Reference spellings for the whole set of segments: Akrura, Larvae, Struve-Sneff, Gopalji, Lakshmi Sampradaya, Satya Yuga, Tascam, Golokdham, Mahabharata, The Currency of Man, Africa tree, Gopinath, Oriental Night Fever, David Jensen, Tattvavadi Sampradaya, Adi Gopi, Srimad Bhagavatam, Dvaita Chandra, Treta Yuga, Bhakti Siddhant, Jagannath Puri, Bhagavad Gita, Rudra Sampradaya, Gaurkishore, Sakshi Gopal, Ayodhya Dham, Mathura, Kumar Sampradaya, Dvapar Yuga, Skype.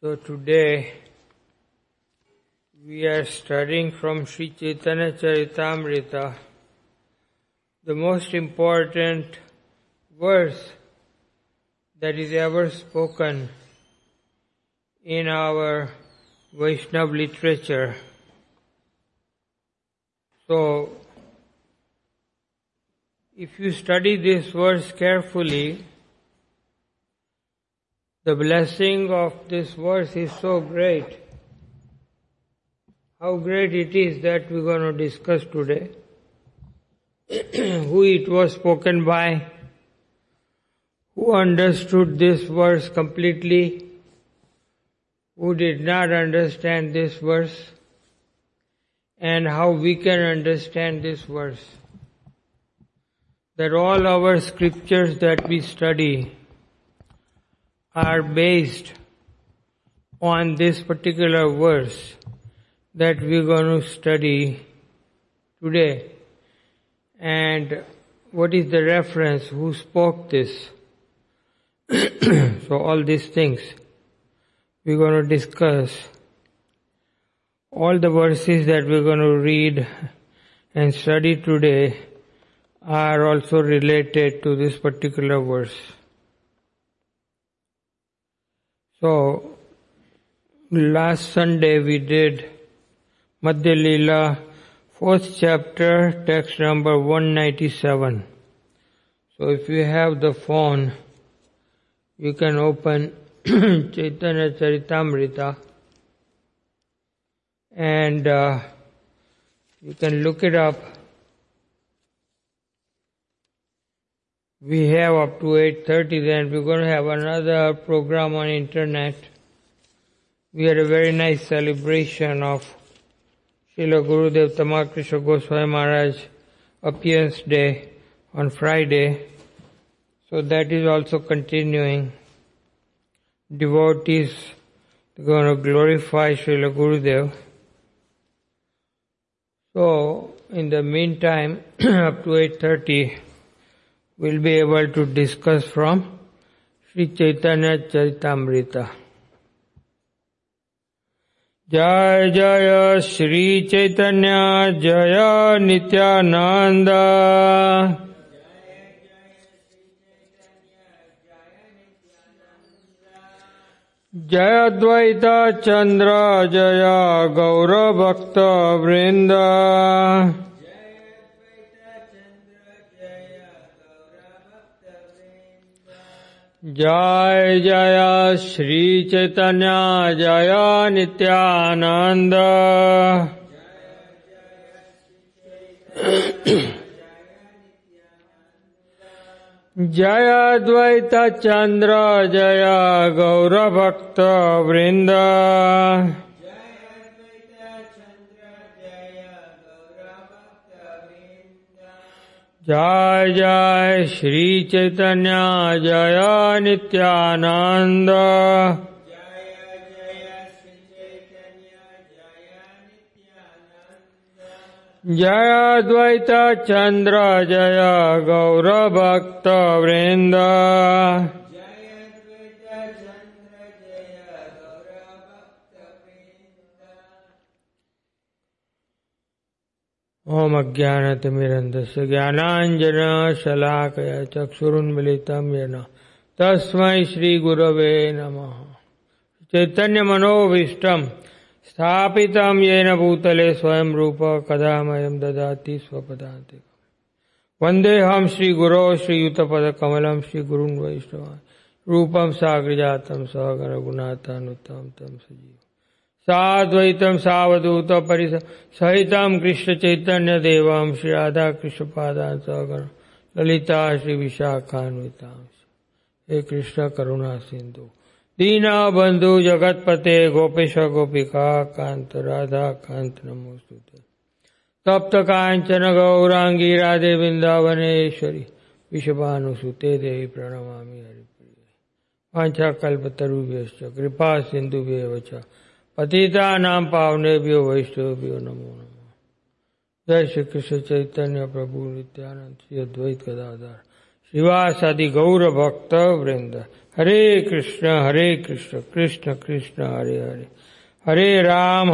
So today we are studying from Shri Chaitanya Charitamrita, the most important verse that is ever spoken in our Vaishnava literature. So, if you study this verse carefully, the blessing of this verse is so great. How great it is that we're going to discuss today. Who it was spoken by, who understood this verse completely, who did not understand this verse, and how we can understand this verse. That all our scriptures that we study are based on this particular verse that we're going to study today. And what is the reference? Who spoke this? So all these things we're going to discuss. All the verses that we're going to read and study today are also related to this particular verse. So, last Sunday we did Madhya Leela, 4th chapter, text number 197. So if you have the phone, you can open Chaitanya Charitamrita and you can look it up. We have up to 8:30, then we're going to have another program on internet. We had a very nice celebration of Srila Gurudev Tamakrishna Goswami Maharaj Appearance Day on Friday. So that is also continuing. Devotees are going to glorify Srila Gurudev. So in the meantime, up to 8:30, we'll be able to discuss from Shri Chaitanya Charitamrita. Jaya Jaya Shri Chaitanya Jaya Nityananda. Jaya Dvaita Chandra Jaya Gaurabhakta Vrinda. Jai Jaya Shri Chaitanya Jaya Nityananda. Jaya Dvaita Chandra Jaya Gaurabhakta Vrinda. Jai Jai Shri Chaitanya Jaya Nityananda. Jaya Jaya Shri Chaitanya Jaya Nityananda. Jaya Dvaita Chandra Jaya Gaura Bhakta Vrinda. Jaya Dvaita Chandra Jaya Gaura Bhakta Vrinda. Om Ajnanaatimirandhasya Jnananjana Shalakaya Chakshurunmilitam Yena Tasmai Shri Gurave Namaha. Chaitanya Manovistam Sthapitam Yena Bhutale Swayam Rupa Kadamayam Dadati Swapadanti. Vandeham Shri Guru Shri Yutapada Kamalam Shri Gurun Vaishnava Rupam Sagrijatam Sagaraghunatanuttam Tam Sajiva Sadvaitam Savaduta Parisa Sahitam Krishna Chaitanya Devam Shri Radha Krishna Padan Sagara Lalita Shri Vishakhanvitam Shri Krishna Karuna Sindhu Dina Bandhu Jagatpate Gopesha Gopika Kanta Radha Kanta Namostute Tapta Kanchana Gaurangi Radhe Vindavaneshwari Vishabhanu Sute Devi Pranamami Haripriya Pancha Kalpatarubhyascha Kripa Sindhubhyevacha Patitanam Pavnebhyo Vaishnavebhyo Namo Namo. Jai Shri Krishna Chaitanya Prabhu Nityananda Shri Advaita Gadadhara Srivasadi Gaurabhakta Vrinda. Hare Krishna, Krishna Krishna, Hare Hare. Hare Ram,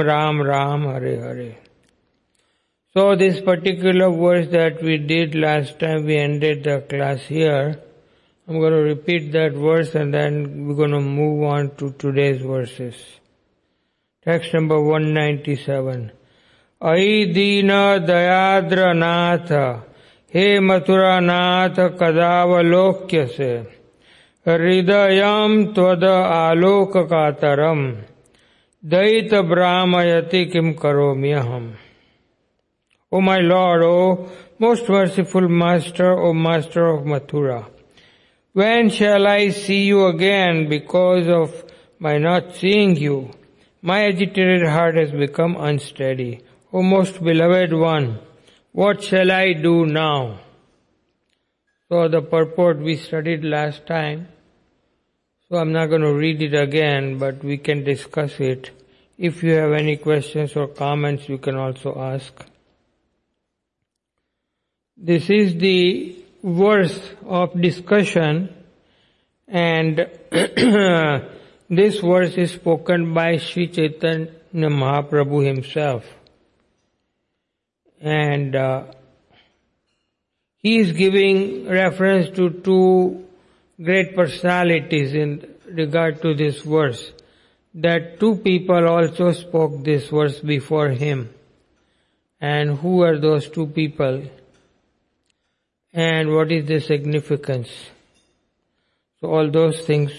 Ram Ram, Hare Hare. So this particular verse that we did last time, we ended the class here. I'm going to repeat that verse and then we're going to move on to today's verses. Text number 197. Aidina Dayadra Natha, He Mathura Natha Kadava Se Hridayam Tvada Aloka Kataram, Daita Brahmayati Kim Karomyaham. O my Lord, O most merciful Master, O Master of Mathura, when shall I see you again? Because of my not seeing you, my agitated heart has become unsteady. O most beloved one, what shall I do now? So the purport we studied last time, so I'm not going to read it again, but we can discuss it. If you have any questions or comments, you can also ask. This is the verse of discussion, and this verse is spoken by Shri Chaitanya Mahaprabhu himself. And he is giving reference to two great personalities in regard to this verse, that two people also spoke this verse before him. And who are those two people? And what is the significance? So all those things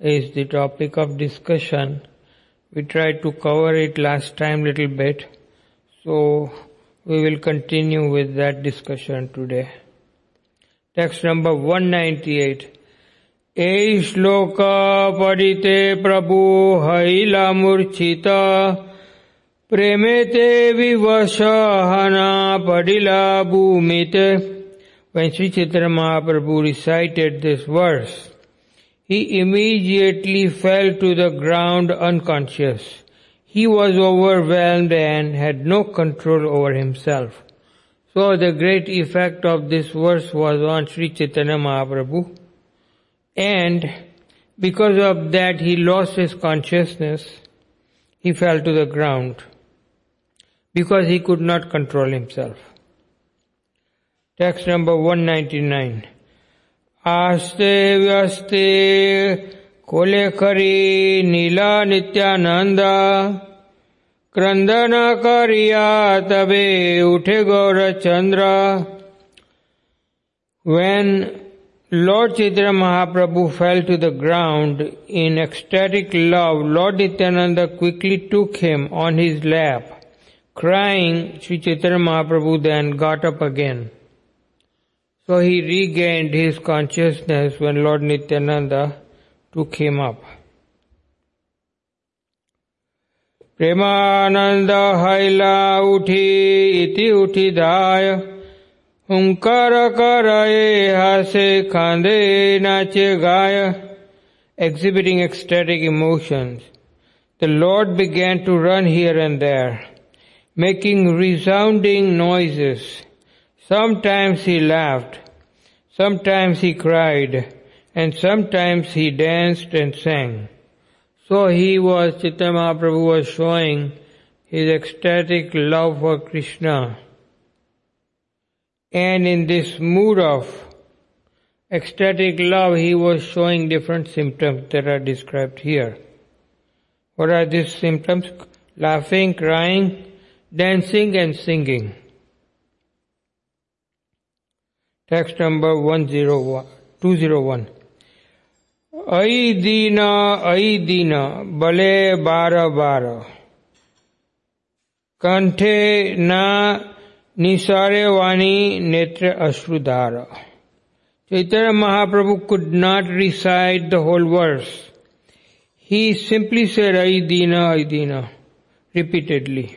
is the topic of discussion. We tried to cover it last time little bit, so we will continue with that discussion today. Text number 198. E shloka padite prabhu haila murchita premete vivashahana padila bhumite. When Sri Chaitanya Mahaprabhu recited this verse, he immediately fell to the ground unconscious. He was overwhelmed and had no control over himself. So the great effect of this verse was on Sri Chaitanya Mahaprabhu, and because of that he lost his consciousness. He fell to the ground because he could not control himself. Text number 199. Aste vyaste kolekari nila nityananda krandana kariya tabe uthe gaura chandra. When Lord Chaitanya Mahaprabhu fell to the ground in ecstatic love, Lord Nityananda quickly took him on his lap. Crying, Sri Chaitanya Mahaprabhu then got up again. So he regained his consciousness when Lord Nityananda took him up. Premananda haila uthi iti uthidaya hunkara karaye hase khande nache gaya. Exhibiting ecstatic emotions, the Lord began to run here and there, making resounding noises. Sometimes he laughed, sometimes he cried, and sometimes he danced and sang. So Chaitanya Mahaprabhu was showing his ecstatic love for Krishna. And in this mood of ecstatic love, he was showing different symptoms that are described here. What are these symptoms? Laughing, crying, dancing and singing. Text number 201. Aidina, bale bara, kanthe na nisarevani netre ashrudara. Chaitanya Mahaprabhu could not recite the whole verse. He simply said Aidina, Aidina, repeatedly.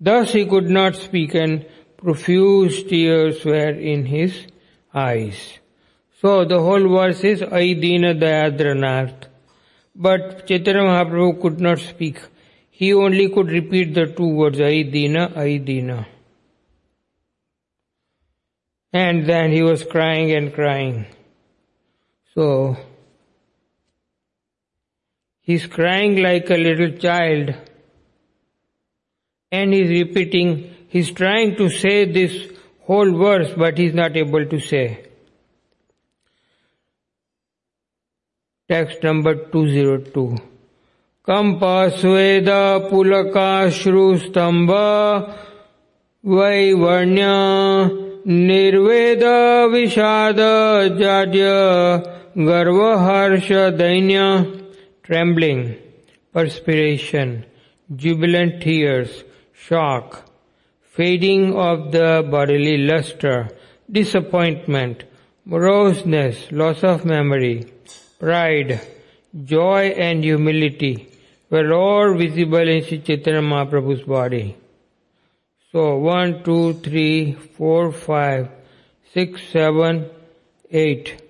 Thus he could not speak, and profuse tears were in his eyes. So the whole verse is Aidina Dayadranath. But Chaitanya Mahaprabhu could not speak. He only could repeat the two words Aidina, Aidina. And then he was crying and crying. So, he's crying like a little child. And he's repeating, he's trying to say this whole verse, but he's not able to say. Text number 202. Kampa Sveda Pulaka Shrustamba Vaivarnya Nirveda Vishada Jadya Garva Harsha Dainya. Trembling, perspiration, jubilant tears, shock, fading of the bodily luster, disappointment, moroseness, loss of memory, pride, joy and humility were all visible in Sri Chaitanya Mahaprabhu's body. So 1, 2, 3, 4, 5, 6, 7, 8,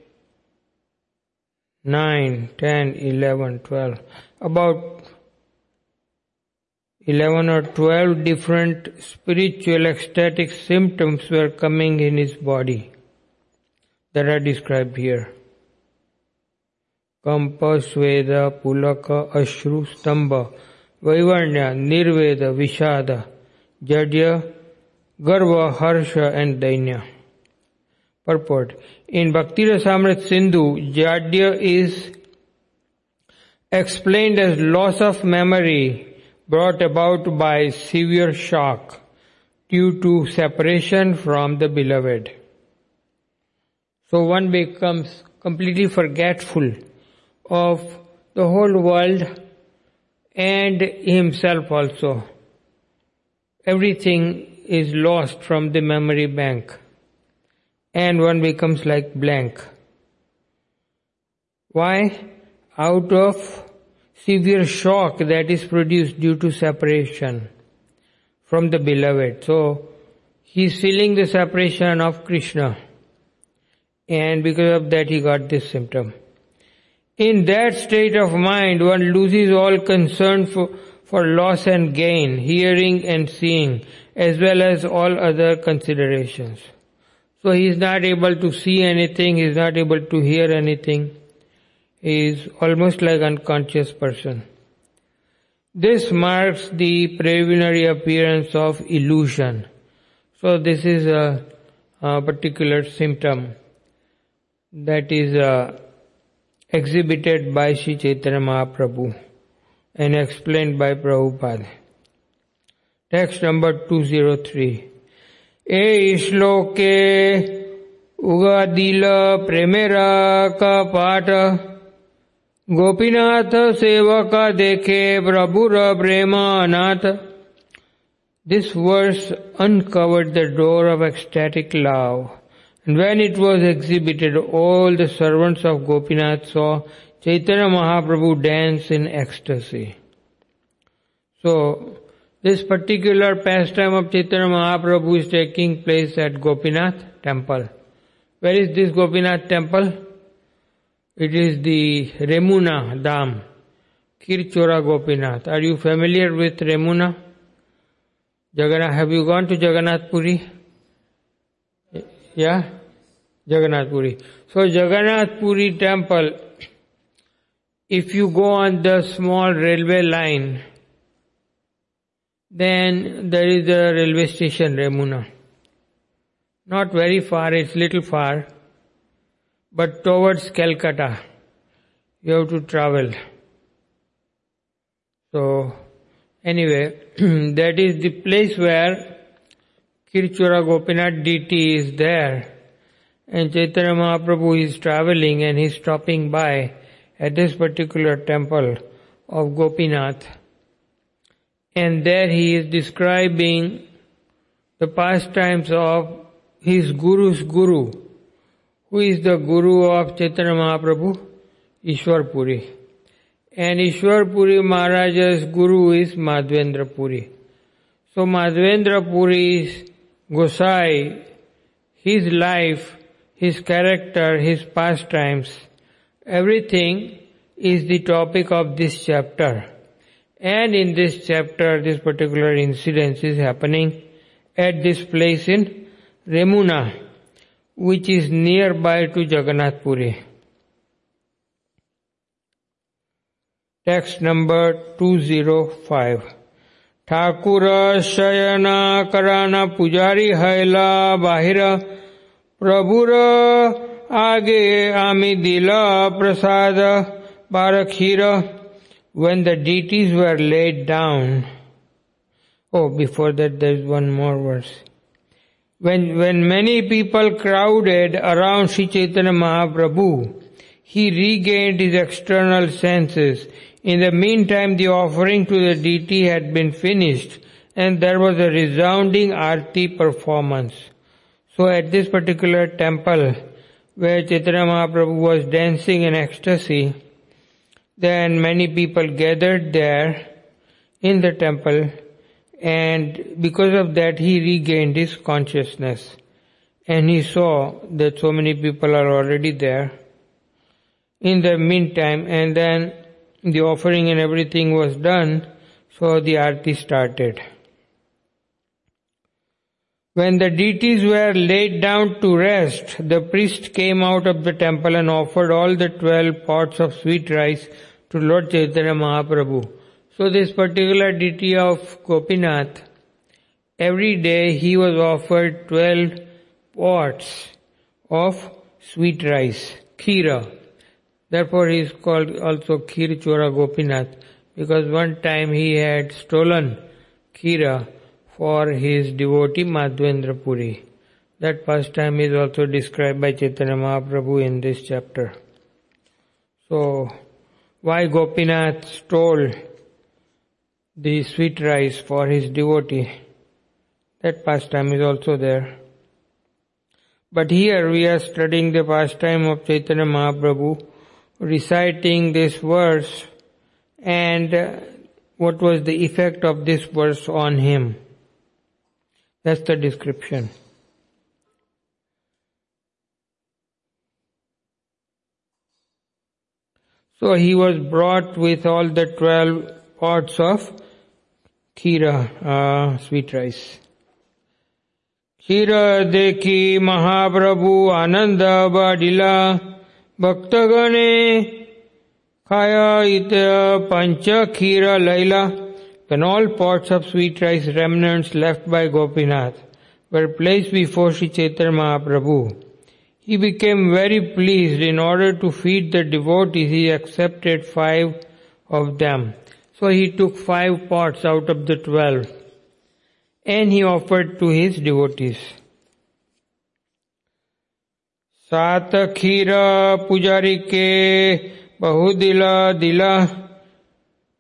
9, 10, 11, 12. About 11 or 12 different spiritual ecstatic symptoms were coming in his body that are described here. Kampa, Sveda, Pulaka, Ashru, Stamba, Vaivarnya, Nirveda, Vishada, Jadya, Garva, Harsha and Dainya. Purport. In Bhakti-rasamrita Sindhu, Jadya is explained as loss of memory brought about by severe shock due to separation from the beloved. So one becomes completely forgetful of the whole world and himself also. Everything is lost from the memory bank and one becomes like blank. Why? Out of severe shock that is produced due to separation from the beloved. So he is feeling the separation of Krishna and because of that he got this symptom. In that state of mind, one loses all concern for loss and gain, hearing and seeing, as well as all other considerations. So he is not able to see anything, he is not able to hear anything. He is almost like an unconscious person. This marks the preliminary appearance of illusion. So this is a particular symptom that is exhibited by Sri Chaitanya Mahaprabhu and explained by Prabhupada. Text number 203. E shloke ugadila premera ka pata gopinatha sevaka dekhe prabhura prema anatha. This verse uncovered the door of ecstatic love. And when it was exhibited, all the servants of Gopinath saw Chaitanya Mahaprabhu dance in ecstasy. So, this particular pastime of Chaitanya Mahaprabhu is taking place at Gopinath temple. Where is this Gopinath temple? It is the Remuna Dham, Kirchora Gopinath. Are you familiar with Remuna? Jagannath, have you gone to Jagannath Puri? Yeah? Jagannath Puri. So Jagannath Puri temple, if you go on the small railway line, then there is the railway station Remuna. Not very far, it's little far, but towards Calcutta you have to travel. So anyway, that is the place where Kirchora Gopinath deity is there and Chaitanya Mahaprabhu is traveling and he is stopping by at this particular temple of Gopinath, and there he is describing the pastimes of his guru's guru. Who is the guru of Chaitanya Mahaprabhu? Ishwarpuri. And Ishwarpuri Maharaja's guru is Madhvendra Puri. So Madhvendra Puri's Gosai, his life, his character, his pastimes, everything is the topic of this chapter. And in this chapter, this particular incident is happening at this place in Remuna. which is nearby to Jagannath Puri. Text number 205. Thakura Shayana Karana Pujari Haila Bahira Prabhura Age Amidila Prasada Barakhira. When the deities were laid down. Oh, before that there is one more verse. When many people crowded around Sri Chaitanya Mahaprabhu, he regained his external senses. In the meantime, the offering to the deity had been finished and there was a resounding arti performance. So at this particular temple where Chaitanya Mahaprabhu was dancing in ecstasy, then many people gathered there in the temple, and because of that he regained his consciousness and he saw that so many people are already there in the meantime, and then the offering and everything was done, so the arti started. When the deities were laid down to rest, the priest came out of the temple and offered all the 12 pots of sweet rice to Lord Chaitanya Mahaprabhu. So this particular deity of Gopinath, every day he was offered 12 pots of sweet rice, khira. Therefore he is called also Khir Chora Gopinath, because one time he had stolen khira for his devotee Madhvendra Puri. That pastime is also described by Chaitanya Mahaprabhu in this chapter. So, why Gopinath stole the sweet rice for his devotee? That pastime is also there. But here we are studying the pastime of Chaitanya Mahaprabhu, reciting this verse and what was the effect of this verse on him. That's the description. So he was brought with all the 12 pots of khira, sweet rice. Khira dekhi Mahaprabhu ananda badila bhaktagane khaya ita pancha khira laila. When all pots of sweet rice remnants left by Gopinath were placed before Sri Chaitanya Mahaprabhu, he became very pleased. In order to feed the devotees, he accepted 5 of them. So he took 5 pots out of the 12 and he offered to his devotees. Sat khira pujari ke bahudila dila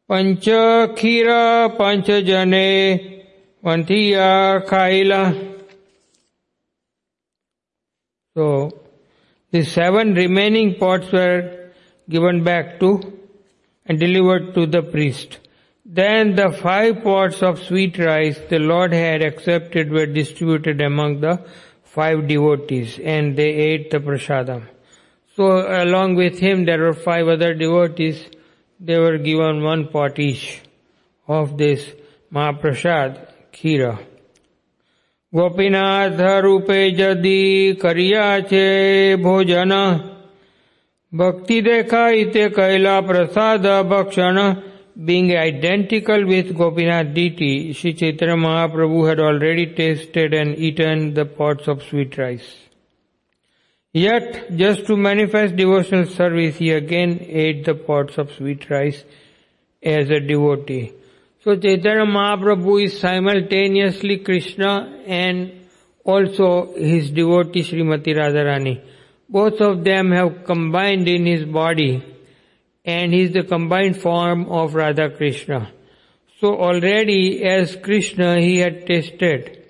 pancha khira pancha jane vantiya khaila. So, the 7 remaining pots were given back to and delivered to the priest. Then the 5 pots of sweet rice the Lord had accepted were distributed among the 5 devotees and they ate the prasadam. So, along with him there were 5 other devotees. They were given 1 pot each of this Mahaprasad khira. Gopinatha rupe jadi kariyache bhojana bhakti dekha ite kaila prasada bhakshana. Being identical with Gopinath deity, Sri Chaitanya Mahaprabhu had already tasted and eaten the pots of sweet rice. Yet, just to manifest devotional service, he again ate the pots of sweet rice as a devotee. So Chaitanya Mahaprabhu is simultaneously Krishna and also his devotee Srimati Radharani. Both of them have combined in his body and he is the combined form of Radha Krishna. So already as Krishna he had tasted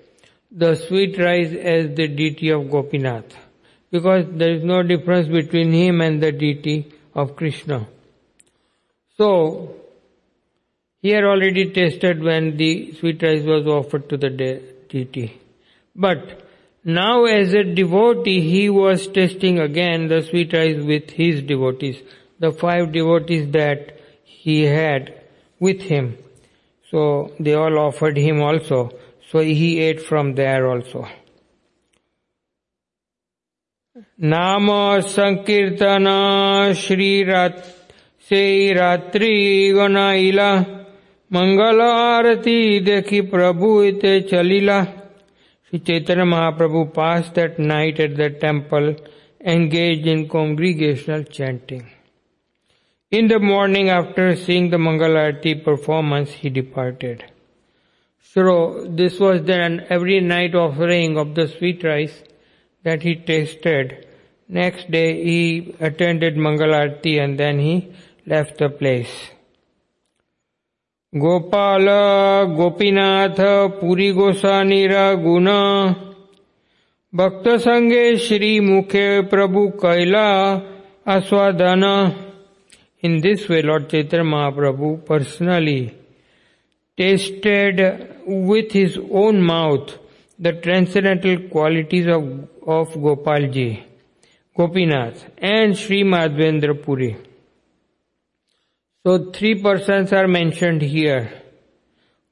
the sweet rice as the deity of Gopinath, because there is no difference between him and the deity of Krishna. So, he had already tasted when the sweet rice was offered to the deity. But now as a devotee, he was tasting again the sweet rice with his devotees, the 5 devotees that he had with him. So, they all offered him also. So, he ate from there also. Namo Sankirtana Shri Rat Se Ratri Ganaila Mangala Arati Dekhi Prabhu Ite Chalila. Shri Chaitanya Mahaprabhu passed that night at the temple, engaged in congregational chanting. In the morning, after seeing the Mangalarati performance, he departed. So, this was then every night offering of the sweet rice that he tasted. Next day, he attended Mangalarati and then he left the place. Gopala, Gopinatha, Puri Gosani Raguna, Bhakta Sange Shri Mukhe Prabhu Kaila Aswadana. In this way, Lord Chaitanya Mahaprabhu personally tasted with his own mouth the transcendental qualities of Gopalji, Gopinath and Shri Madhvendra Puri. So, three persons are mentioned here.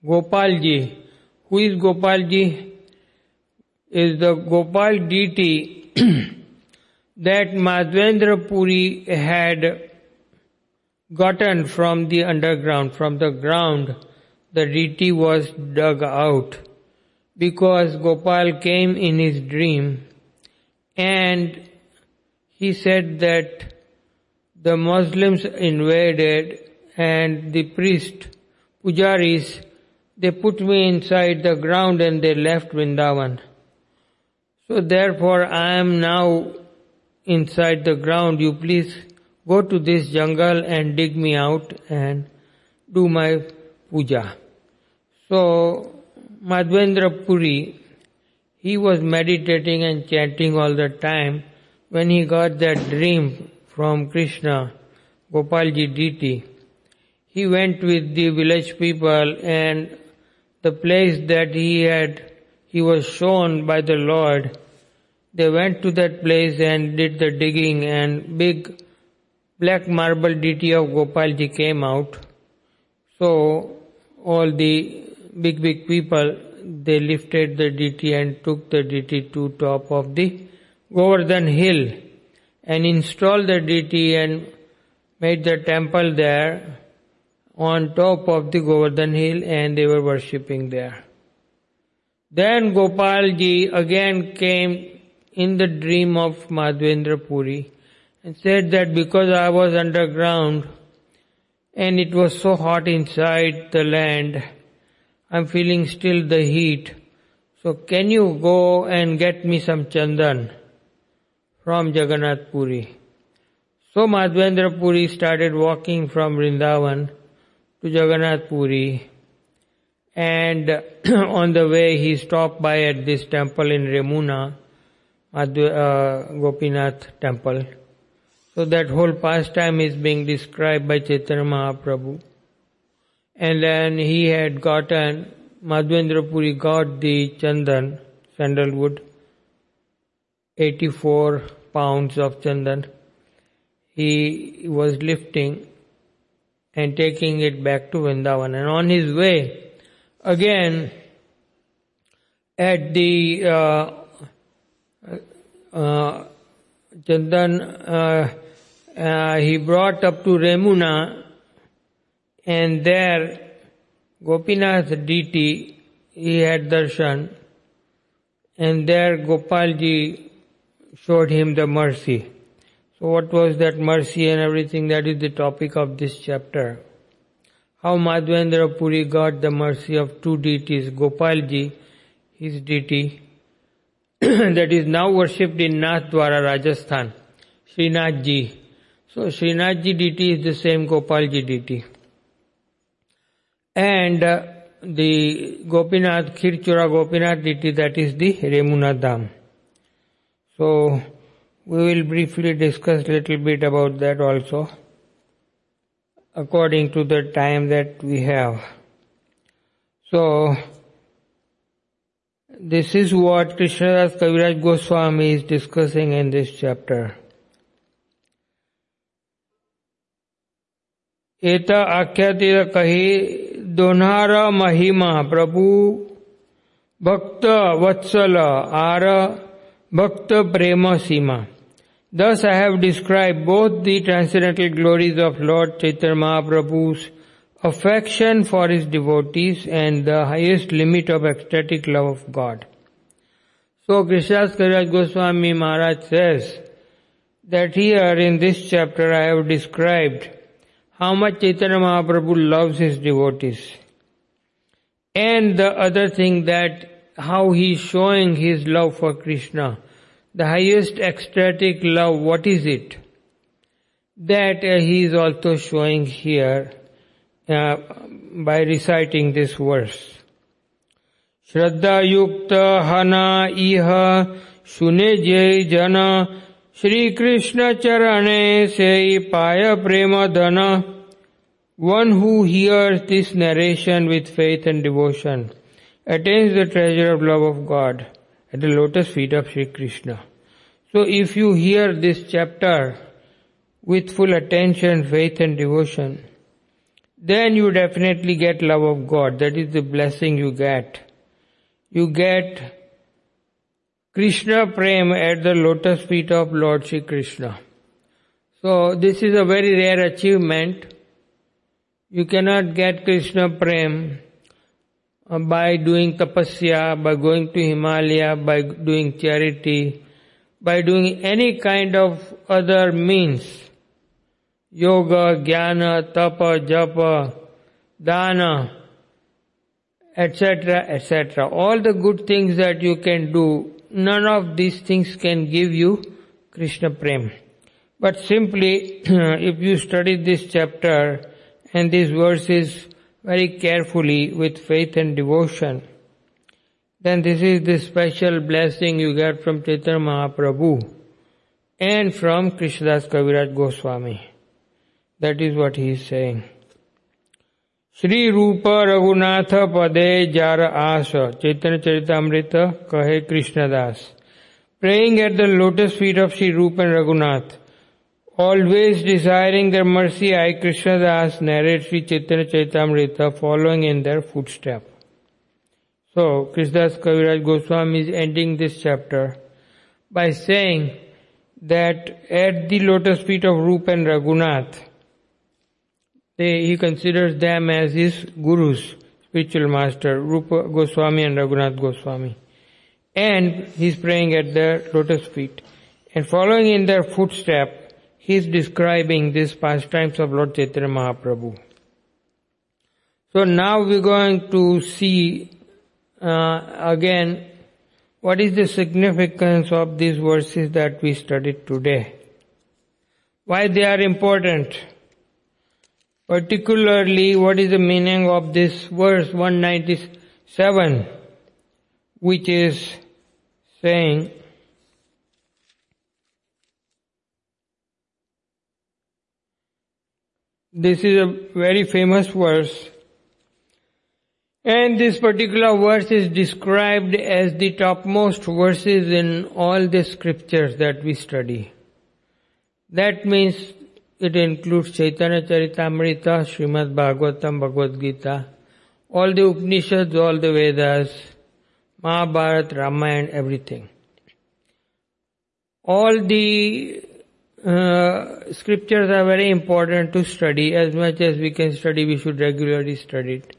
Gopalji. Who is Gopalji? Is the Gopal deity that Madhvendra Puri had gotten from the underground, from the ground. The deity was dug out because Gopal came in his dream and he said that the Muslims invaded and the priest, pujaris, they put me inside the ground and they left Vrindavan. So therefore I am now inside the ground. You please go to this jungle and dig me out and do my puja. So Madhvendra Puri, he was meditating and chanting all the time. When he got that dream from Krishna, Gopalji deity, he went with the village people, and the place that he was shown by the Lord, they went to that place and did the digging, and big black marble deity of Gopalji came out. So all the big people, they lifted the deity and took the deity to top of the Govardhan hill and installed the deity and made the temple there on top of the Govardhan hill, and they were worshipping there. Then Gopalji again came in the dream of Madhvendra Puri and said that because I was underground and it was so hot inside the land, I'm feeling still the heat, so can you go and get me some chandan from Jagannath Puri? So Madhvendra Puri started walking from Vrindavan to Jagannath Puri, and on the way he stopped by at this temple in Remuna, Gopinath temple. So that whole pastime is being described by Chaitanya Mahaprabhu. And then he had gotten, Madhvendra Puri got the chandan, sandalwood, 84 pounds of chandan. He was lifting and taking it back to Vrindavan. And on his way, again, at the chandan, he brought up to Remuna, and there Gopinath deity, he had darshan, and there Gopalji showed him the mercy. So what was that mercy and everything, that is the topic of this chapter. How Madhvendra Puri got the mercy of two deities, Gopalji, his deity, that is now worshipped in Nathdwara, Rajasthan, Srinathji. So Srinathji deity is the same Gopalji deity. And the Gopinath, Khirchura Gopinath deity, that is the Remuna Dham. So we will briefly discuss little bit about that also, according to the time that we have. So this is what Krishnadas Kaviraj Goswami is discussing in this chapter. Eta akhyatira kahi donhara mahima prabhu bhakta vatsala ara bhakta prema sima. Thus I have described both the transcendental glories of Lord Chaitanya Mahaprabhu's affection for his devotees and the highest limit of ecstatic love of God. So Krishnadas Kaviraj Goswami Maharaj says that here in this chapter I have described how much Chaitanya Mahaprabhu loves his devotees, and the other thing that how he is showing his love for Krishna, the highest ecstatic love, what is it? That he is also showing here by reciting this verse. Shraddha yukta hana iha suneje jana Shri Krishna charane sei paya prema dana. One who hears this narration with faith and devotion attains the treasure of love of God at the lotus feet of Shri Krishna. So if you hear this chapter with full attention, faith and devotion, then you definitely get love of God. That is the blessing you get. You get Krishna Prem at the lotus feet of Lord Shri Krishna. So this is a very rare achievement. You cannot get Krishna Prem by doing tapasya, by going to Himalaya, by doing charity, by doing any kind of other means. Yoga, jnana, tapa, japa, dana, etc., etc. All the good things that you can do, none of these things can give you Krishna Prem. But simply, if you study this chapter and these verses very carefully with faith and devotion, then this is the special blessing you get from Chaitanya Mahaprabhu and from Krishnadas Kaviraj Goswami. That is what he is saying. Shri Rupa Raghunatha Pade Jara Asa Chaitanya Charitamrita Kahe Krishnadas. Praying at the lotus feet of Shri Rupa and Raghunath, always desiring their mercy, I, Krishnadas, narrate Sri Chaitanya Charitamrita, following in their footsteps. So, Krishnadas Kaviraj Goswami is ending this chapter by saying that at the lotus feet of Rupa and Raghunath, he considers them as his gurus, spiritual master, Rupa Goswami and Raghunath Goswami. And he is praying at their lotus feet. And following in their footsteps, he is describing these pastimes of Lord Chaitanya Mahaprabhu. So now we are going to see again what is the significance of these verses that we studied today. Why they are important. Particularly what is the meaning of this verse 197, which is saying this is a very famous verse, and this particular verse is described as the topmost verses in all the scriptures that we study. That means it includes Chaitanya Charitamrita, Srimad Bhagavatam, Bhagavad Gita, all the Upanishads, all the Vedas, Mahabharata, Ramayana, everything. All the scriptures are very important to study. As much as we can study, we should regularly study it.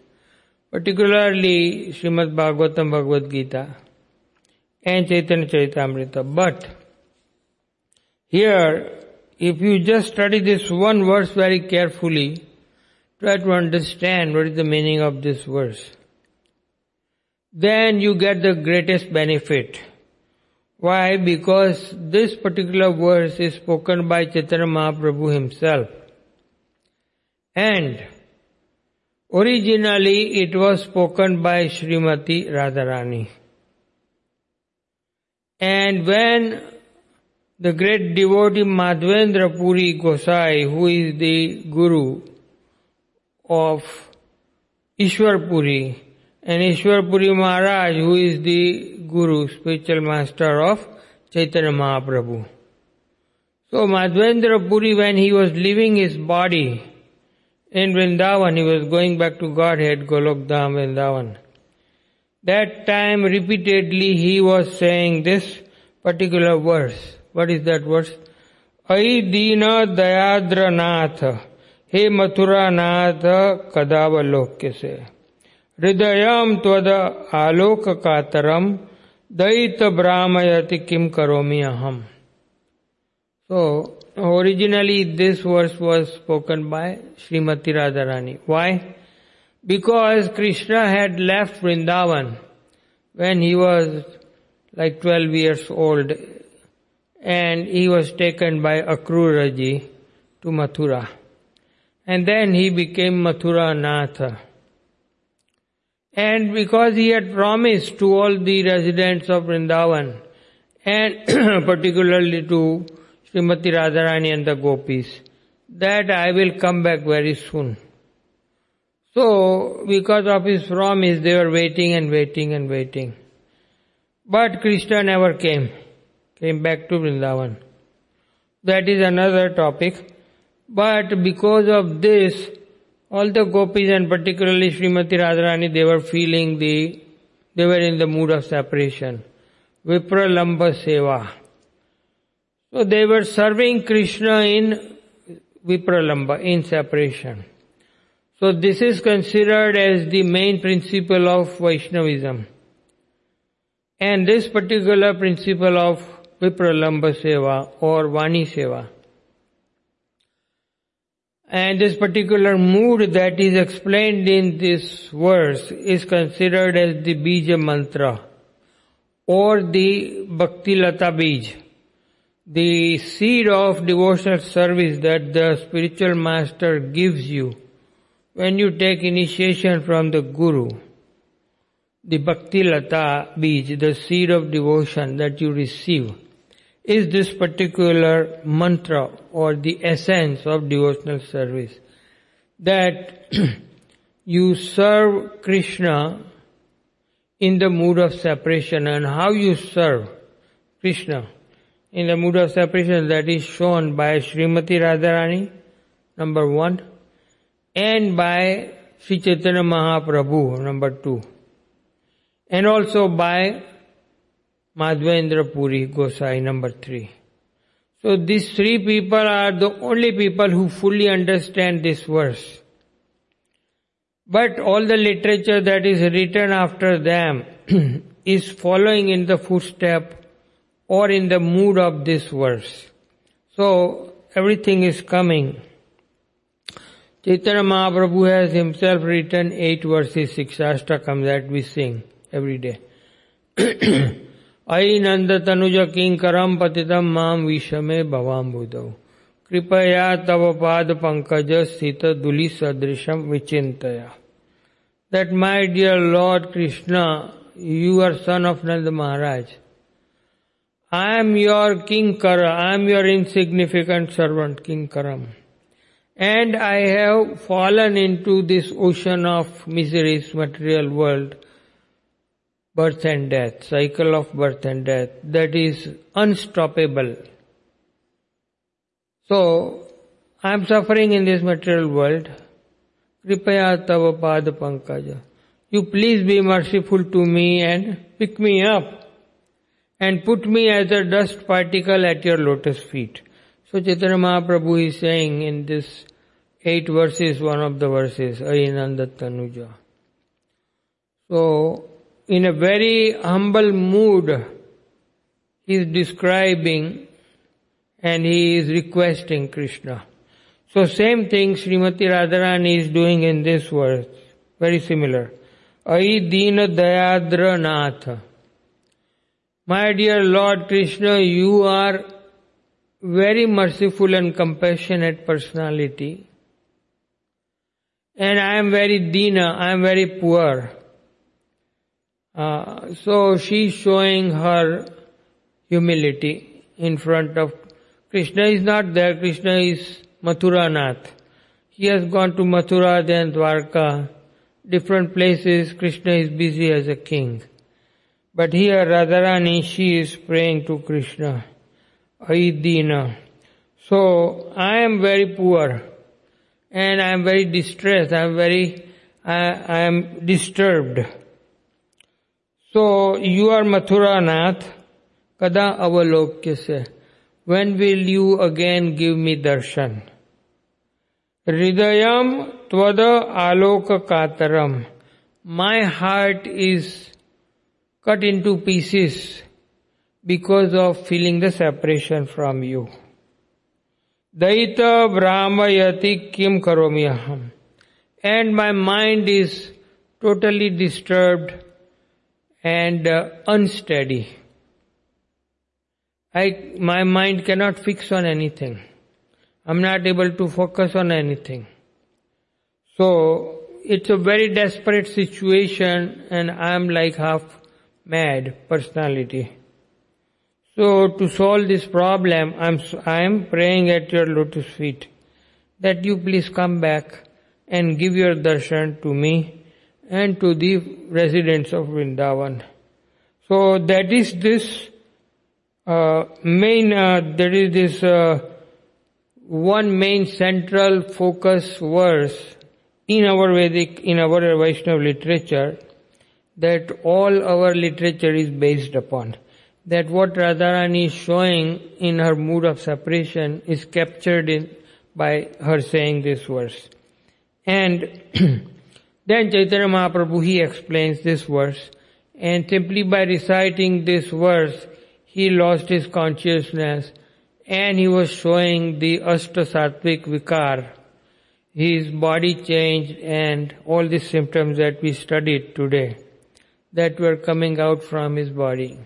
Particularly Srimad Bhagavatam, Bhagavad Gita and Chaitanya Charitamrita. But here, if you just study this one verse very carefully, try to understand what is the meaning of this verse, then you get the greatest benefit. Why? Because this particular verse is spoken by Chaitanya Mahaprabhu himself. And originally it was spoken by Srimati Radharani. And when the great devotee Madhvendra Puri Gosai, who is the guru of Ishwarpuri, and Ishwarpuri Maharaj, who is the guru, spiritual master of Chaitanya Mahaprabhu. So Madhvendra Puri, when he was leaving his body in Vrindavan, he was going back to Godhead, Golokdham, Vrindavan. That time repeatedly he was saying this particular verse. What is that verse? Ai Dina Dayadranath, He Mathura Nath Kadavalokese, Hridayam Tvada Aloka Kataram, Daita Brahmayati Kim Karomi Aham. So, originally this verse was spoken by Srimati Radharani. Why? Because Krishna had left Vrindavan when he was like 12 years old, and he was taken by Akruraji to Mathura, and then he became Mathura Natha. And because he had promised to all the residents of Vrindavan, and particularly to Srimati Radharani and the gopis, that I will come back very soon. So, because of his promise, they were waiting and waiting and waiting. But Krishna never came back to Vrindavan. That is another topic. But because of this, all the gopis and particularly Srimati Radharani, they were in the mood of separation. Vipralamba Seva. So they were serving Krishna in Vipralamba, in separation. So this is considered as the main principle of Vaishnavism. And this particular principle of Vipralamba Seva or Vani Seva, and this particular mood that is explained in this verse is considered as the Bija Mantra or the Bhakti Lata Bij, the seed of devotional service that the spiritual master gives you when you take initiation from the Guru. The Bhakti Lata Bij, the seed of devotion that you receive, is this particular mantra or the essence of devotional service, that you serve Krishna in the mood of separation. And how you serve Krishna in the mood of separation, that is shown by Srimati Radharani, number 1, and by Sri Chaitanya Mahaprabhu, number 2. And also by Madhvendra Puri Gosai, number 3. So these three people are the only people who fully understand this verse. But all the literature that is written after them is following in the footstep or in the mood of this verse. So everything is coming. Chaitanya Mahaprabhu has himself written 8 verses, 6 ashtakam that we sing every day. Ai nanda tanuja kinkaram patitam mam vishame bhavam budau. Kripaya tavapad pankaja sita duli sadrisham vichintaya. That my dear Lord Krishna, you are son of Nanda Maharaj. I am your kinkara, I am your insignificant servant kinkaram. And I have fallen into this ocean of miseries, material world, birth and death, cycle of birth and death, that is unstoppable. So, I am suffering in this material world. Kripaya tava pada pankaja. You please be merciful to me and pick me up and put me as a dust particle at your lotus feet. So Chaitanya Mahaprabhu is saying in this 8 verses, one of the verses, Ainanda Tanuja. So, in a very humble mood, he is describing and he is requesting Krishna. So same thing Srimati Radharani is doing in this verse, very similar. Ai Dina Dayadra Nath. My dear Lord Krishna, you are very merciful and compassionate personality, and I am very dina, I am very poor. So she is showing her humility in front of Krishna. Is not there, Krishna is Mathura Nath. He has gone to Mathura, then Dwarka, different places. Krishna is busy as a king. But here Radharani, she is praying to Krishna. Aidina. So, I am very poor and I am very distressed, I am disturbed. So, you are Mathura Nath, kada avalokya se. When will you again give me darshan? Hridayam tvada aloka kataram. My heart is cut into pieces because of feeling the separation from you. Daita brahmayati kim karomi aham. And my mind is totally disturbed and unsteady. My mind cannot fix on anything. I'm not able to focus on anything. So it's a very desperate situation and I'm like half mad personality. So to solve this problem, I'm praying at your lotus feet that you please come back and give your darshan to me and to the residents of Vrindavan. So that is this one main central focus verse in our Vedic, in our Vaishnava literature, that all our literature is based upon. That what Radharani is showing in her mood of separation is captured in by her saying this verse. And then Chaitanya Mahaprabhu, he explains this verse, and simply by reciting this verse, he lost his consciousness and he was showing the Ashta-sattvic vikar. His body changed and all the symptoms that we studied today that were coming out from his body.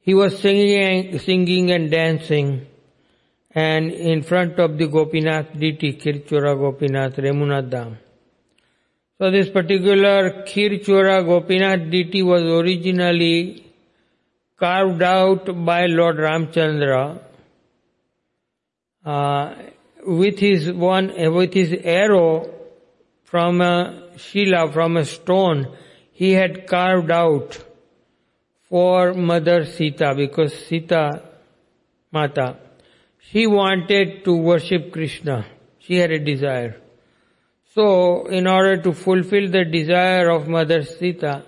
He was singing and dancing, and in front of the Gopinath deity, Kirchura Gopinath, Remuna Dham. So this particular Kirchura Gopinath deity was originally carved out by Lord Ramchandra with his arrow from a shila, from a stone. He had carved out for Mother Sita, because Sita Mata, she wanted to worship Krishna. She had a desire. So, in order to fulfill the desire of Mother Sita,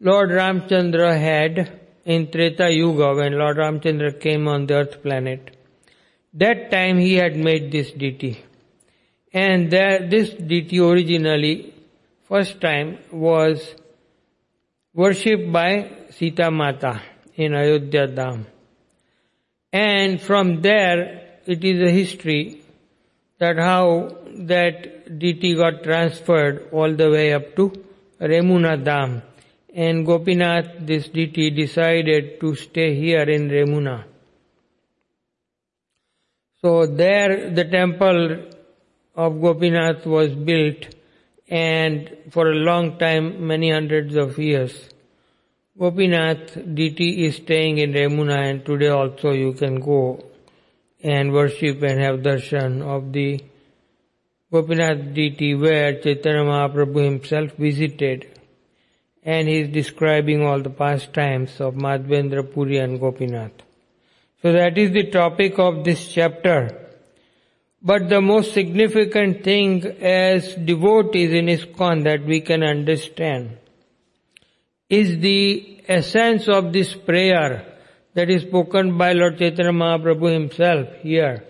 Lord Ramchandra had, in Treta Yuga, when Lord Ramchandra came on the earth planet, that time he had made this deity. And this deity originally, first time, was worshipped by Sita Mata in Ayodhya Dham. And from there, it is a history that how that deity got transferred all the way up to Remuna Dham. And Gopinath, this deity, decided to stay here in Remuna. So there the temple of Gopinath was built, and for a long time, many hundreds of years, Gopinath deity is staying in Remuna, and today also you can go and worship and have darshan of the Gopinath deity where Chaitanya Mahaprabhu himself visited, and he is describing all the pastimes of Madhvendra Puri and Gopinath. So that is the topic of this chapter. But the most significant thing as devotees in ISKCON that we can understand is the essence of this prayer that is spoken by Lord Chaitanya Mahaprabhu himself here.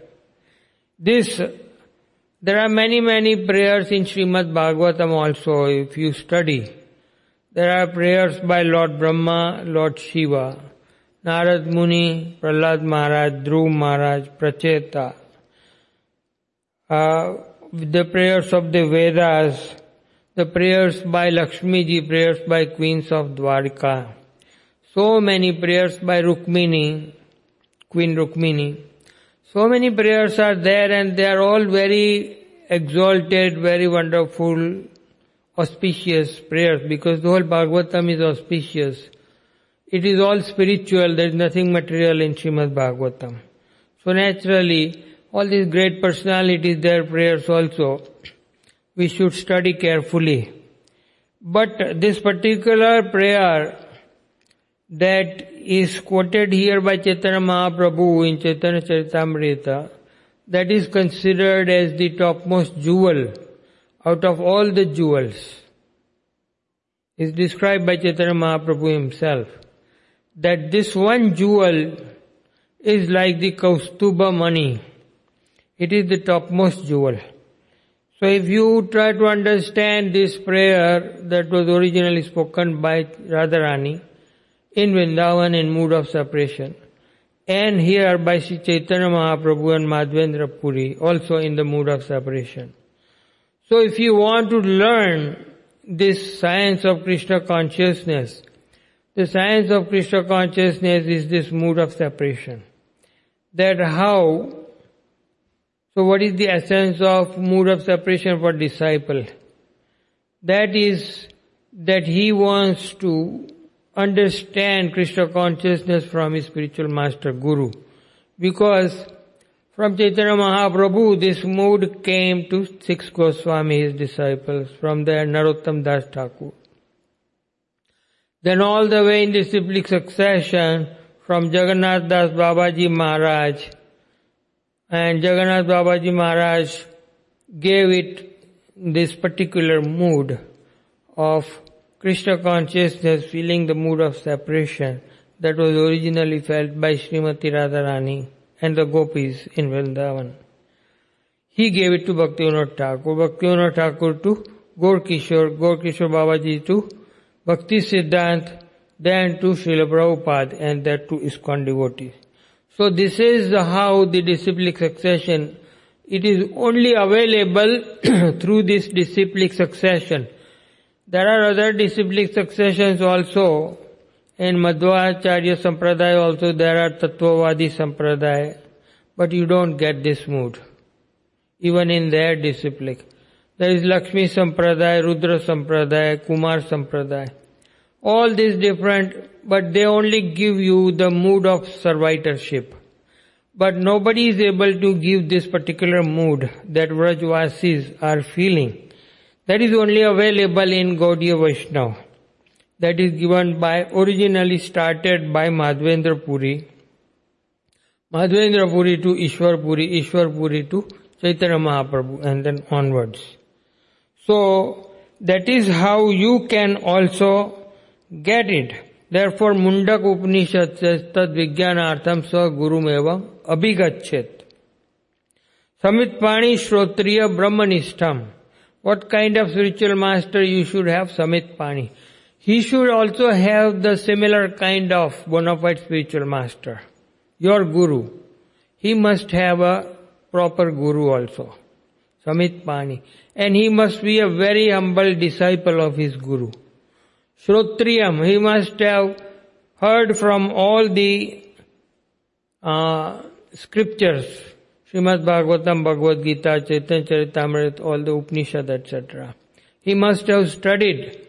There are many prayers in Srimad Bhagavatam also, if you study. There are prayers by Lord Brahma, Lord Shiva, Narad Muni, Prahlad Maharaj, Dhruv Maharaj, Pracheta. The prayers of the Vedas, the prayers by Lakshmiji, prayers by Queens of Dwarka. So many prayers by Rukmini, Queen Rukmini. So many prayers are there, and they are all very exalted, very wonderful, auspicious prayers, because the whole Bhagavatam is auspicious. It is all spiritual, there is nothing material in Srimad Bhagavatam. So naturally, all these great personalities, their prayers also, we should study carefully. But this particular prayer that is quoted here by Chaitanya Mahaprabhu in Chaitanya Charitamrita, that is considered as the topmost jewel out of all the jewels, is described by Chaitanya Mahaprabhu himself, that this one jewel is like the Kaustuba money. It is the topmost jewel. So if you try to understand this prayer that was originally spoken by Radharani in Vrindavan in mood of separation, and here by Sri Chaitanya Mahaprabhu and Madhvendra Puri also in the mood of separation. So if you want to learn this science of Krishna consciousness, the science of Krishna consciousness is this mood of separation. That how, so what is the essence of mood of separation for disciple? That is that he wants to understand Krishna consciousness from his spiritual master Guru. Because from Chaitanya Mahaprabhu this mood came to six Goswami, his disciples, from there Narottam Das Thakur. Then all the way in the cyclic succession from Jagannath Das Babaji Maharaj, and Jagannath Babaji Maharaj gave it this particular mood of Krishna consciousness feeling the mood of separation that was originally felt by Srimati Radharani and the gopis in Vrindavan. He gave it to Bhaktivinoda Thakur, Bhaktivinoda Thakur to Gaurkishore, Gaurkishore Babaji to Bhakti Siddhant, then to Srila Prabhupada, and that to ISKCON devotees. So this is how the disciplic succession, it is only available through this disciplic succession. There are other disciplic successions also. In Madhvacharya Sampradaya also there are Tattvavadi Sampradaya. But you don't get this mood, even in their disciplic. There is Lakshmi Sampradaya, Rudra Sampradaya, Kumar Sampradaya. All these different, but they only give you the mood of servitorship. But nobody is able to give this particular mood that Vrajvasis are feeling. That is only available in Gaudiya Vaishnava. That is given by, originally started by Madhvendra Puri. Madhvendra Puri to Ishwarpuri, Ishwarpuri to Chaitanya Mahaprabhu, and then onwards. So that is how you can also get it. Therefore Mundak Upanishad says, Tad Vijnanartham sa Gurum evam abhigachet. Samitpani Shrotriya Brahmanishtam. What kind of spiritual master you should have? Samitpani. He should also have the similar kind of bona fide spiritual master, your guru. He must have a proper guru also, Samitpani. And he must be a very humble disciple of his guru. Shrotriyam, he must have heard from all the scriptures, Srimad Bhagavatam, Bhagavad Gita, Chaitanya Charitamrita, all the Upanishads, etc. He must have studied.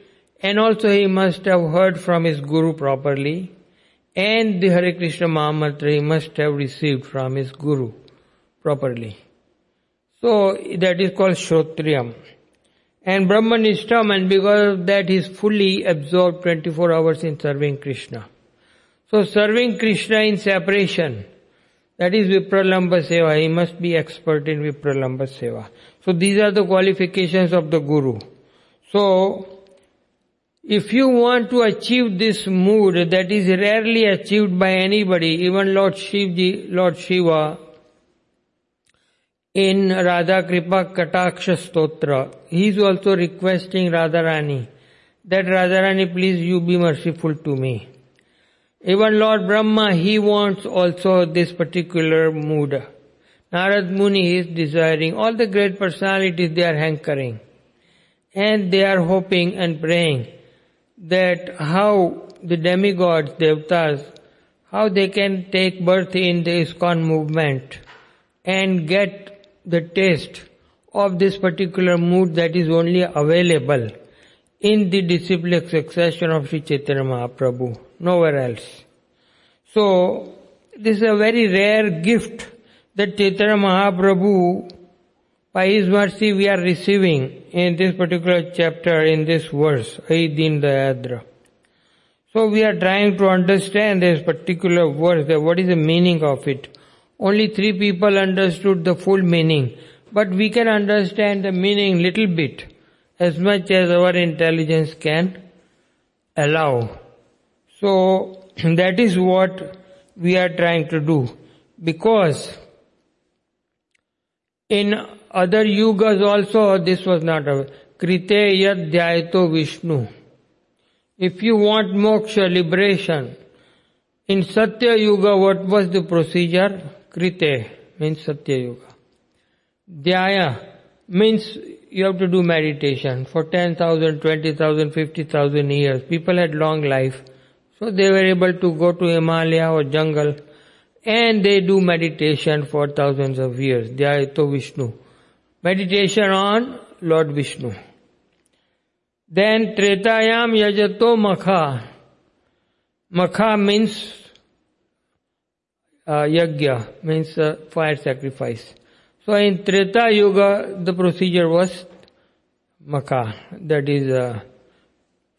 And also he must have heard from his guru properly, and the Hare Krishna Mahamantra he must have received from his guru properly. So that is called Shrotriyam. And Brahmanishtam, and because of that he is fully absorbed 24 hours in serving Krishna. So serving Krishna in separation, that is Vipralamba Seva, he must be expert in Vipralamba Seva. So these are the qualifications of the guru. So if you want to achieve this mood that is rarely achieved by anybody, even Lord Shiva, in Radha Kripa Kataksha Stotra, he is also requesting Radharani, that Radharani, please you be merciful to me. Even Lord Brahma, he wants also this particular mood. Narad Muni is desiring, all the great personalities, they are hankering. And they are hoping and praying that how the demigods, devtas, how they can take birth in the ISKCON movement and get the taste of this particular mood that is only available in the disciplic succession of Sri Chaitanya Mahaprabhu, nowhere else. So this is a very rare gift that Chaitanya Mahaprabhu, by his mercy, we are receiving in this particular chapter, in this verse, Aidin Dayadra. So we are trying to understand this particular verse, that what is the meaning of it. Only three people understood the full meaning, but we can understand the meaning little bit, as much as our intelligence can allow. So that is what we are trying to do. because in other yugas also this was not available. Krite yad dhyayato Vishnu. If you want moksha, liberation, in Satya Yuga what was the procedure? Krite means Satya Yuga. Dhyaya means you have to do meditation for 10,000, 20,000, 50,000 years. People had long life, so they were able to go to Himalaya or jungle and they do meditation for thousands of years. Dhyayato Vishnu. Meditation on Lord Vishnu. Then Tretayam Yajato Makha. Makha means yajna, means fire sacrifice. So in Treta Yuga, the procedure was Makha, that is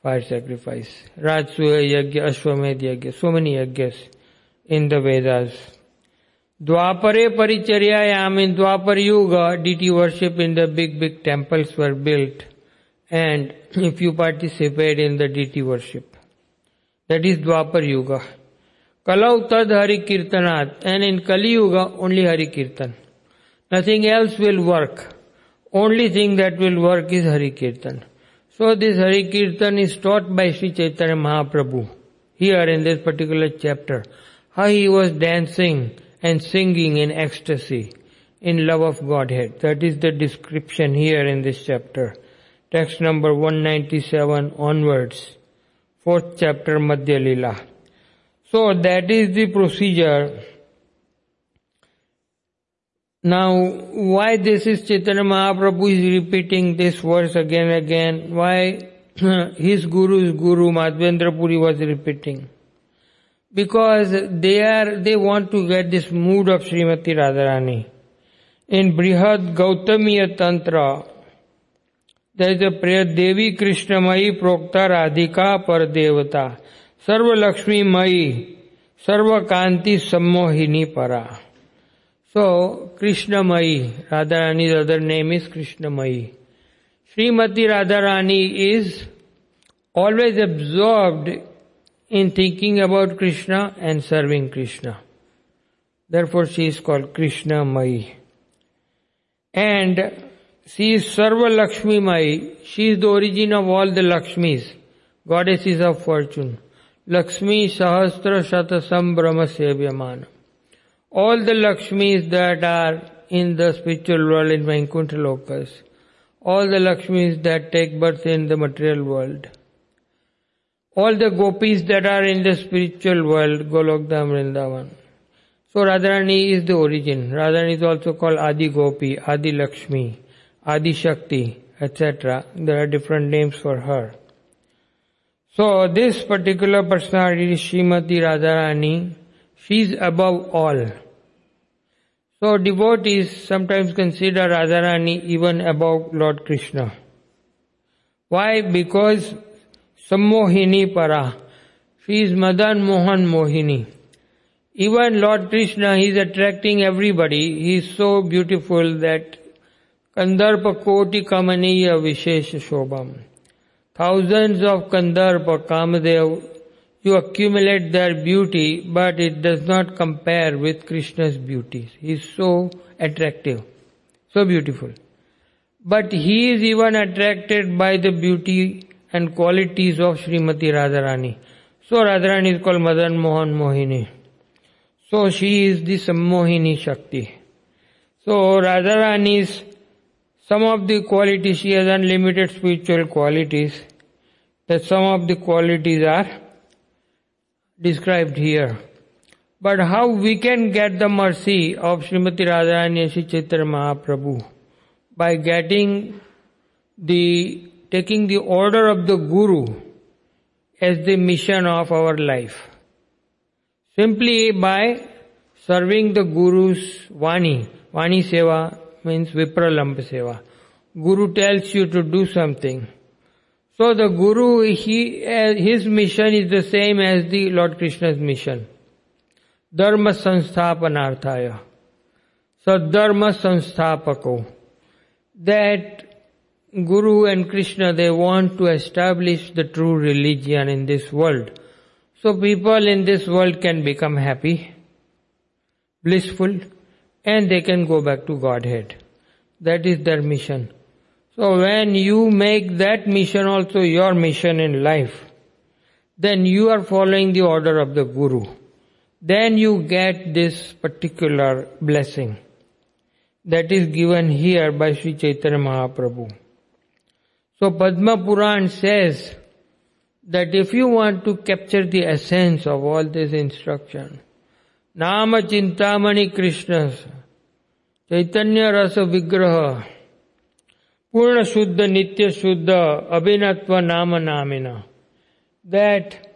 fire sacrifice. Rajasuya Yajna, Ashwamedh Yajna, so many Yajnas in the Vedas. Dvapare Paricharyayam, in Dvapar Yuga, deity worship in the big temples were built. And if you participate in the deity worship, that is Dvapar Yuga. Kalau tad Hari Kirtanat, and in Kali Yuga, only Hari Kirtan. Nothing else will work. Only thing that will work is Hari Kirtan. So this Hari Kirtan is taught by Shri Chaitanya Mahaprabhu here in this particular chapter. How he was dancing and singing in ecstasy, in love of Godhead. That is the description here in this chapter. Text number 197 onwards. 4th chapter Madhya Lila. So that is the procedure. Now, why this is Chaitanya Mahaprabhu is repeating this verse again and again? Why his guru's guru, Madhvendra Puri, was repeating? Because they want to get this mood of Srimati Radharani. In Brihad Gautamiya Tantra, there is a prayer, Devi Krishna Mayi Prokta Radhika Par Devata Sarva Lakshmi Mayi Sarva Kanti Sammohini Para. So, Krishnamayi, Radharani's other name is Krishnamayi. Srimati Radharani is always absorbed in thinking about Krishna and serving Krishna. Therefore, she is called Krishnamayi. And she is Sarva Lakshmi Mayi. She is the origin of all the Lakshmis, goddesses of fortune. Lakshmi Sahasra Shatasam Brahma Sevyamana. All the Lakshmis that are in the spiritual world in Vaikuntha Lokas, all the Lakshmis that take birth in the material world, all the gopis that are in the spiritual world, Golokdham Vrindavan. So Radharani is the origin. Radharani is also called Adi Gopi, Adi Lakshmi, Adi Shakti, etc. There are different names for her. So this particular personality, Srimati Radharani, she is above all. So devotees sometimes consider Radharani even above Lord Krishna. Why? Because Sammohini Para. She is Madan Mohan Mohini. Even Lord Krishna, he is attracting everybody. He is so beautiful that Kandarpa Koti Kamaniya Vishesha Shobham. Thousands of Kandarpa, Kamadev, you accumulate their beauty, but it does not compare with Krishna's beauty. He is so attractive, so beautiful. But he is even attracted by the beauty and qualities of Srimati Radharani. So Radharani is called Madan Mohan Mohini. So she is the Sammohini Shakti. So Radharani's, some of the qualities, she has unlimited spiritual qualities. That some of the qualities are described here. But how we can get the mercy of Srimati Radharani and Shri Chaitanya Mahaprabhu? By taking the order of the Guru as the mission of our life. Simply by serving the Guru's Vani. Vani Seva means Vipralamba Seva. Guru tells you to do something. So the Guru, his mission is the same as the Lord Krishna's mission. Dharma Sansthapanarthaya. So Dharma Sansthapaku. That Guru and Krishna, they want to establish the true religion in this world. So people in this world can become happy. blissful, and they can go back to Godhead. That is their mission. So when you make that mission also your mission in life, then you are following the order of the Guru. Then you get this particular blessing that is given here by Sri Chaitanya Mahaprabhu. So Padma Puran says that if you want to capture the essence of all this instruction, Nama Chintamani Krishnas, Chaitanya Rasa Vigraha, Purna Shuddha Nitya Shuddha Abhinatva Nama Namina, that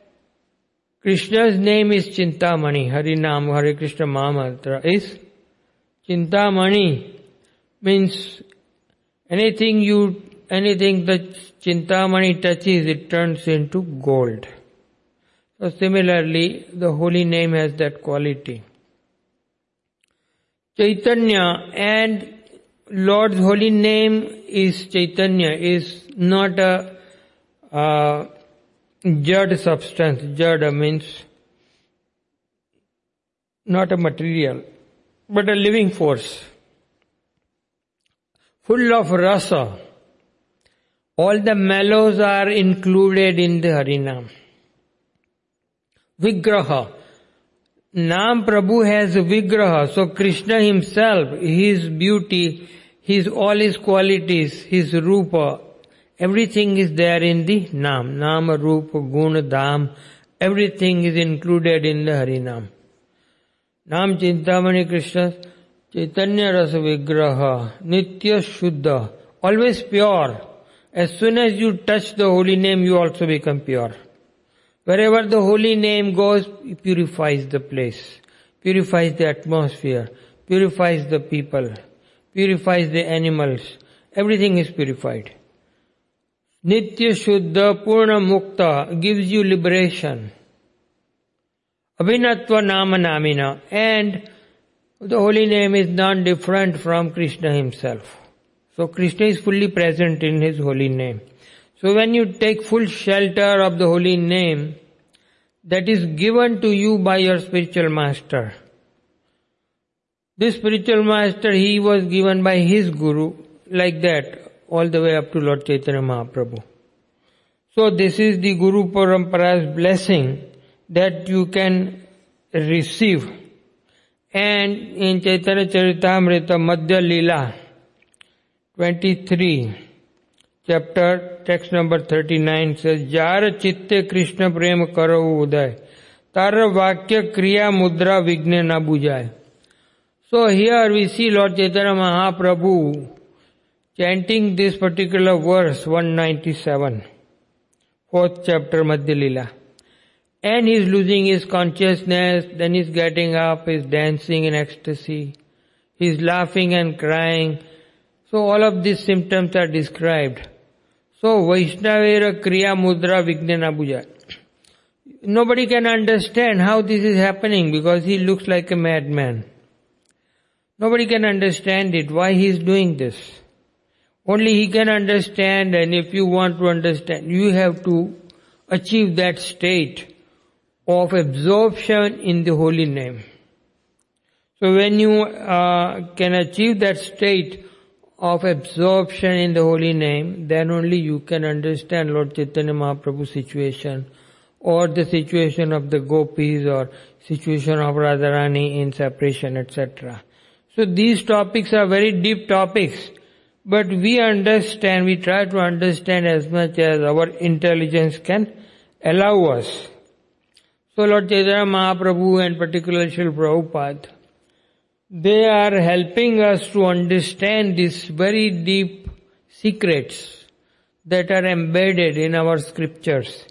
Krishna's name is Chintamani. Hari Nam, Hare Krishna Mahamantra is Chintamani, means anything that Chintamani touches, it turns into gold. So similarly, the holy name has that quality. Chaitanya and Lord's holy name is Chaitanya, is not a jad substance. Jad means not a material, but a living force, full of rasa. All the mellows are included in the Harinam. Vigraha. Nam Prabhu has Vigraha. So Krishna himself, his beauty, all his qualities, his Rupa, everything is there in the Nam. Nama, Rupa, Guna, Dham, everything is included in the Harinam. Nam Chintamani Krishna, Chaitanya Rasa Vigraha, Nitya Shuddha, always pure. As soon as you touch the holy name, you also become pure. Wherever the holy name goes, it purifies the place, purifies the atmosphere, purifies the people, purifies the animals. Everything is purified. Nitya Shuddha Purna Mukta gives you liberation. Abhinatva Nama Namina. And the holy name is not different from Krishna himself. So Krishna is fully present in his holy name. So when you take full shelter of the holy name that is given to you by your spiritual master. This spiritual master, he was given by his Guru, like that, all the way up to Lord Chaitanya Mahaprabhu. So this is the Guru Parampara's blessing that you can receive. And in Chaitanya Charitamrita Madhya Lila, 23, chapter, text number 39 says, Jara chitte Krishna prema karo uday, tara vakya kriya mudra vigne na bujay. So here we see Lord Chaitanya Mahaprabhu chanting this particular verse, 197, 4th chapter Madhya Lila. And he's losing his consciousness, then he's getting up, he's dancing in ecstasy, he's laughing and crying. So all of these symptoms are described. So Vaishnavera Kriya Mudra Vignana Bhuja. Nobody can understand how this is happening because he looks like a madman. Nobody can understand it, why he is doing this. Only he can understand, and if you want to understand, you have to achieve that state of absorption in the holy name. So when you can achieve that state of absorption in the holy name, then only you can understand Lord Chaitanya Mahaprabhu's situation, or the situation of the gopis, or situation of Radharani in separation, etc. So these topics are very deep topics, but we understand, we try to understand as much as our intelligence can allow us. So Lord Chaitanya Mahaprabhu and particularly Srila Prabhupada, they are helping us to understand these very deep secrets that are embedded in our scriptures.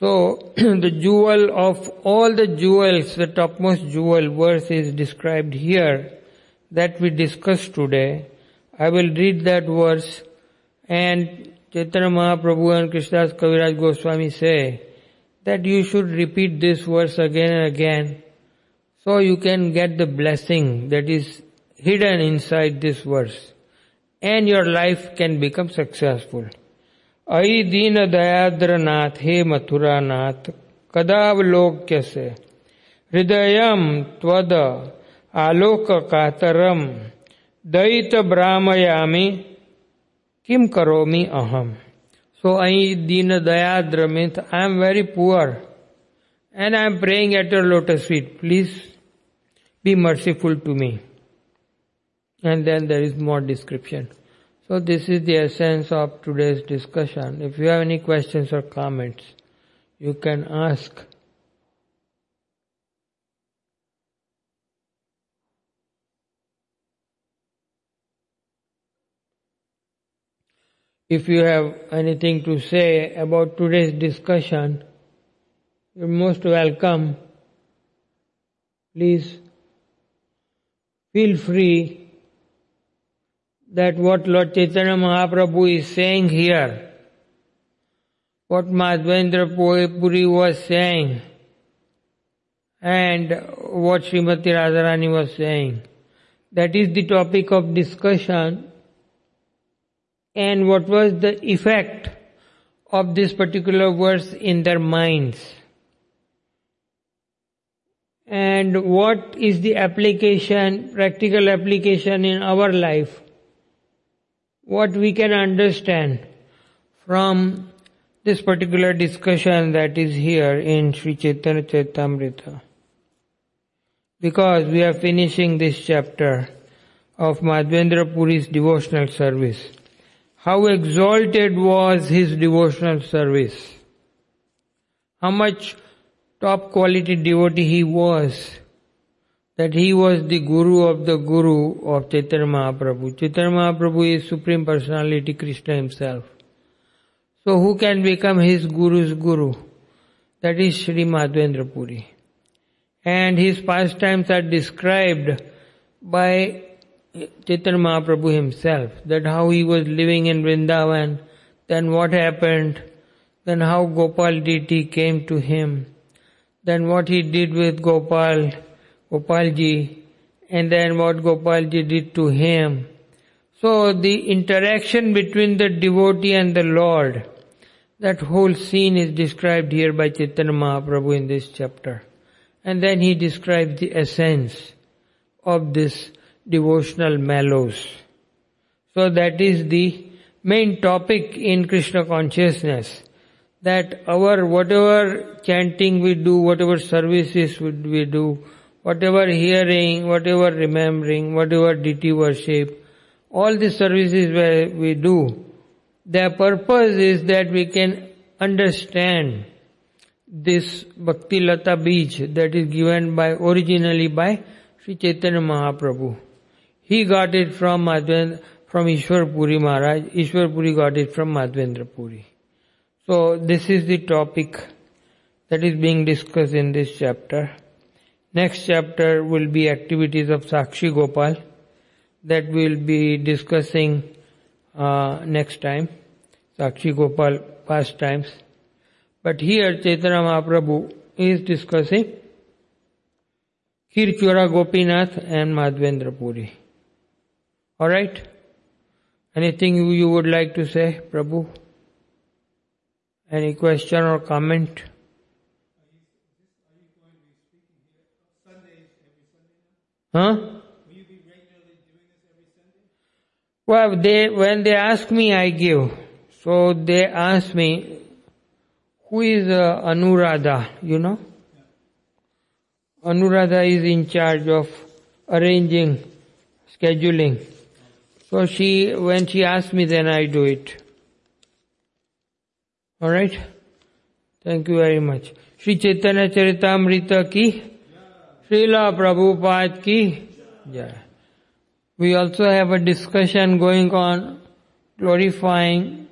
So, the jewel of all the jewels, the topmost jewel verse is described here that we discussed today. I will read that verse, and Chaitanya Mahaprabhu and Krishnadas Kaviraj Goswami say that you should repeat this verse again and again, so you can get the blessing that is hidden inside this verse, and your life can become successful. Ai Dina Dayadra Nath, He Mathura Nath, Kadav Lokyase, Hridayam Tvada, alokakataram daita brahmayami kim karomi aham. So I am very poor and I am praying at your lotus feet. Please be merciful to me. And then there is more description. So this is the essence of today's discussion. If you have any questions or comments, you can ask. If you have anything to say about today's discussion, you're most welcome. Please feel free that what Lord Chaitanya Mahaprabhu is saying here, what Madhvendra Puri was saying, and what Srimati Radharani was saying, that is the topic of discussion. And what was the effect of this particular verse in their minds? And what is the application, practical application in our life? What we can understand from this particular discussion that is here in Shri Chaitanya Charitamrita. Because we are finishing this chapter of Madhvendra Puri's devotional service. How exalted was his devotional service. How much top quality devotee he was. That he was the Guru of Chaitanya Mahaprabhu. Chaitanya Mahaprabhu is Supreme Personality Krishna himself. So who can become his Guru's Guru? That is Sri Madhvendra Puri. And his pastimes are described by Chaitanya Mahaprabhu himself, that how he was living in Vrindavan, then what happened, then how Gopal deity came to him, then what he did with Gopalji, and then what Gopalji did to him. So the interaction between the devotee and the Lord, that whole scene is described here by Chaitanya Mahaprabhu in this chapter. And then he describes the essence of this devotional mellows. So that is the main topic in Krishna consciousness, that our whatever chanting we do, whatever services we do, whatever hearing, whatever remembering, whatever deity worship, all the services where we do, their purpose is that we can understand this Bhakti Lata Bij that is given by originally by Sri Chaitanya Mahaprabhu. He got it from Ishwarpuri Maharaj. Ishwarpuri got it from Madhvendra Puri. So this is the topic that is being discussed in this chapter. Next chapter will be activities of Sakshi Gopal, that we will be discussing next time. Sakshi Gopal pastimes. But here Chaitanya Mahaprabhu is discussing Kirchura Gopinath and Madhvendra Puri. Alright? Anything you would like to say, Prabhu? Any question or comment? Huh? Well, when they ask me, I give. So they ask me, who is Anuradha, you know? Anuradha is in charge of arranging, scheduling. So when she asks me, then I do it. Alright? Thank you very much. Shri Chaitanya Charitamrita ki, Srila Prabhupada ki. Yeah. We also have a discussion going on glorifying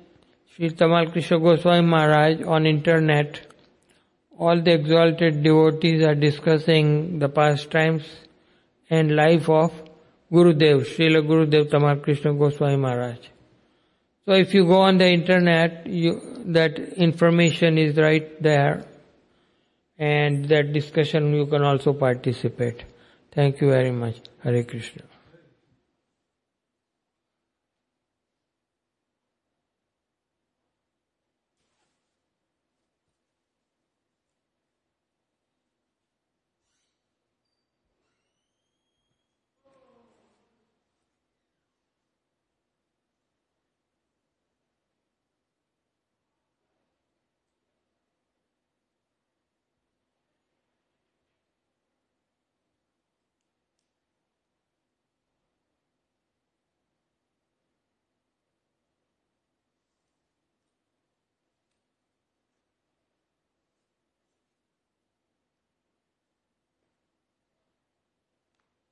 Shri Tamal Krishna Goswami Maharaj on internet. All the exalted devotees are discussing the pastimes and life of Gurudev, Srila Gurudev Tamal Krishna Goswami Maharaj. So if you go on the internet, that information is right there, and that discussion you can also participate. Thank you very much. Hare Krishna.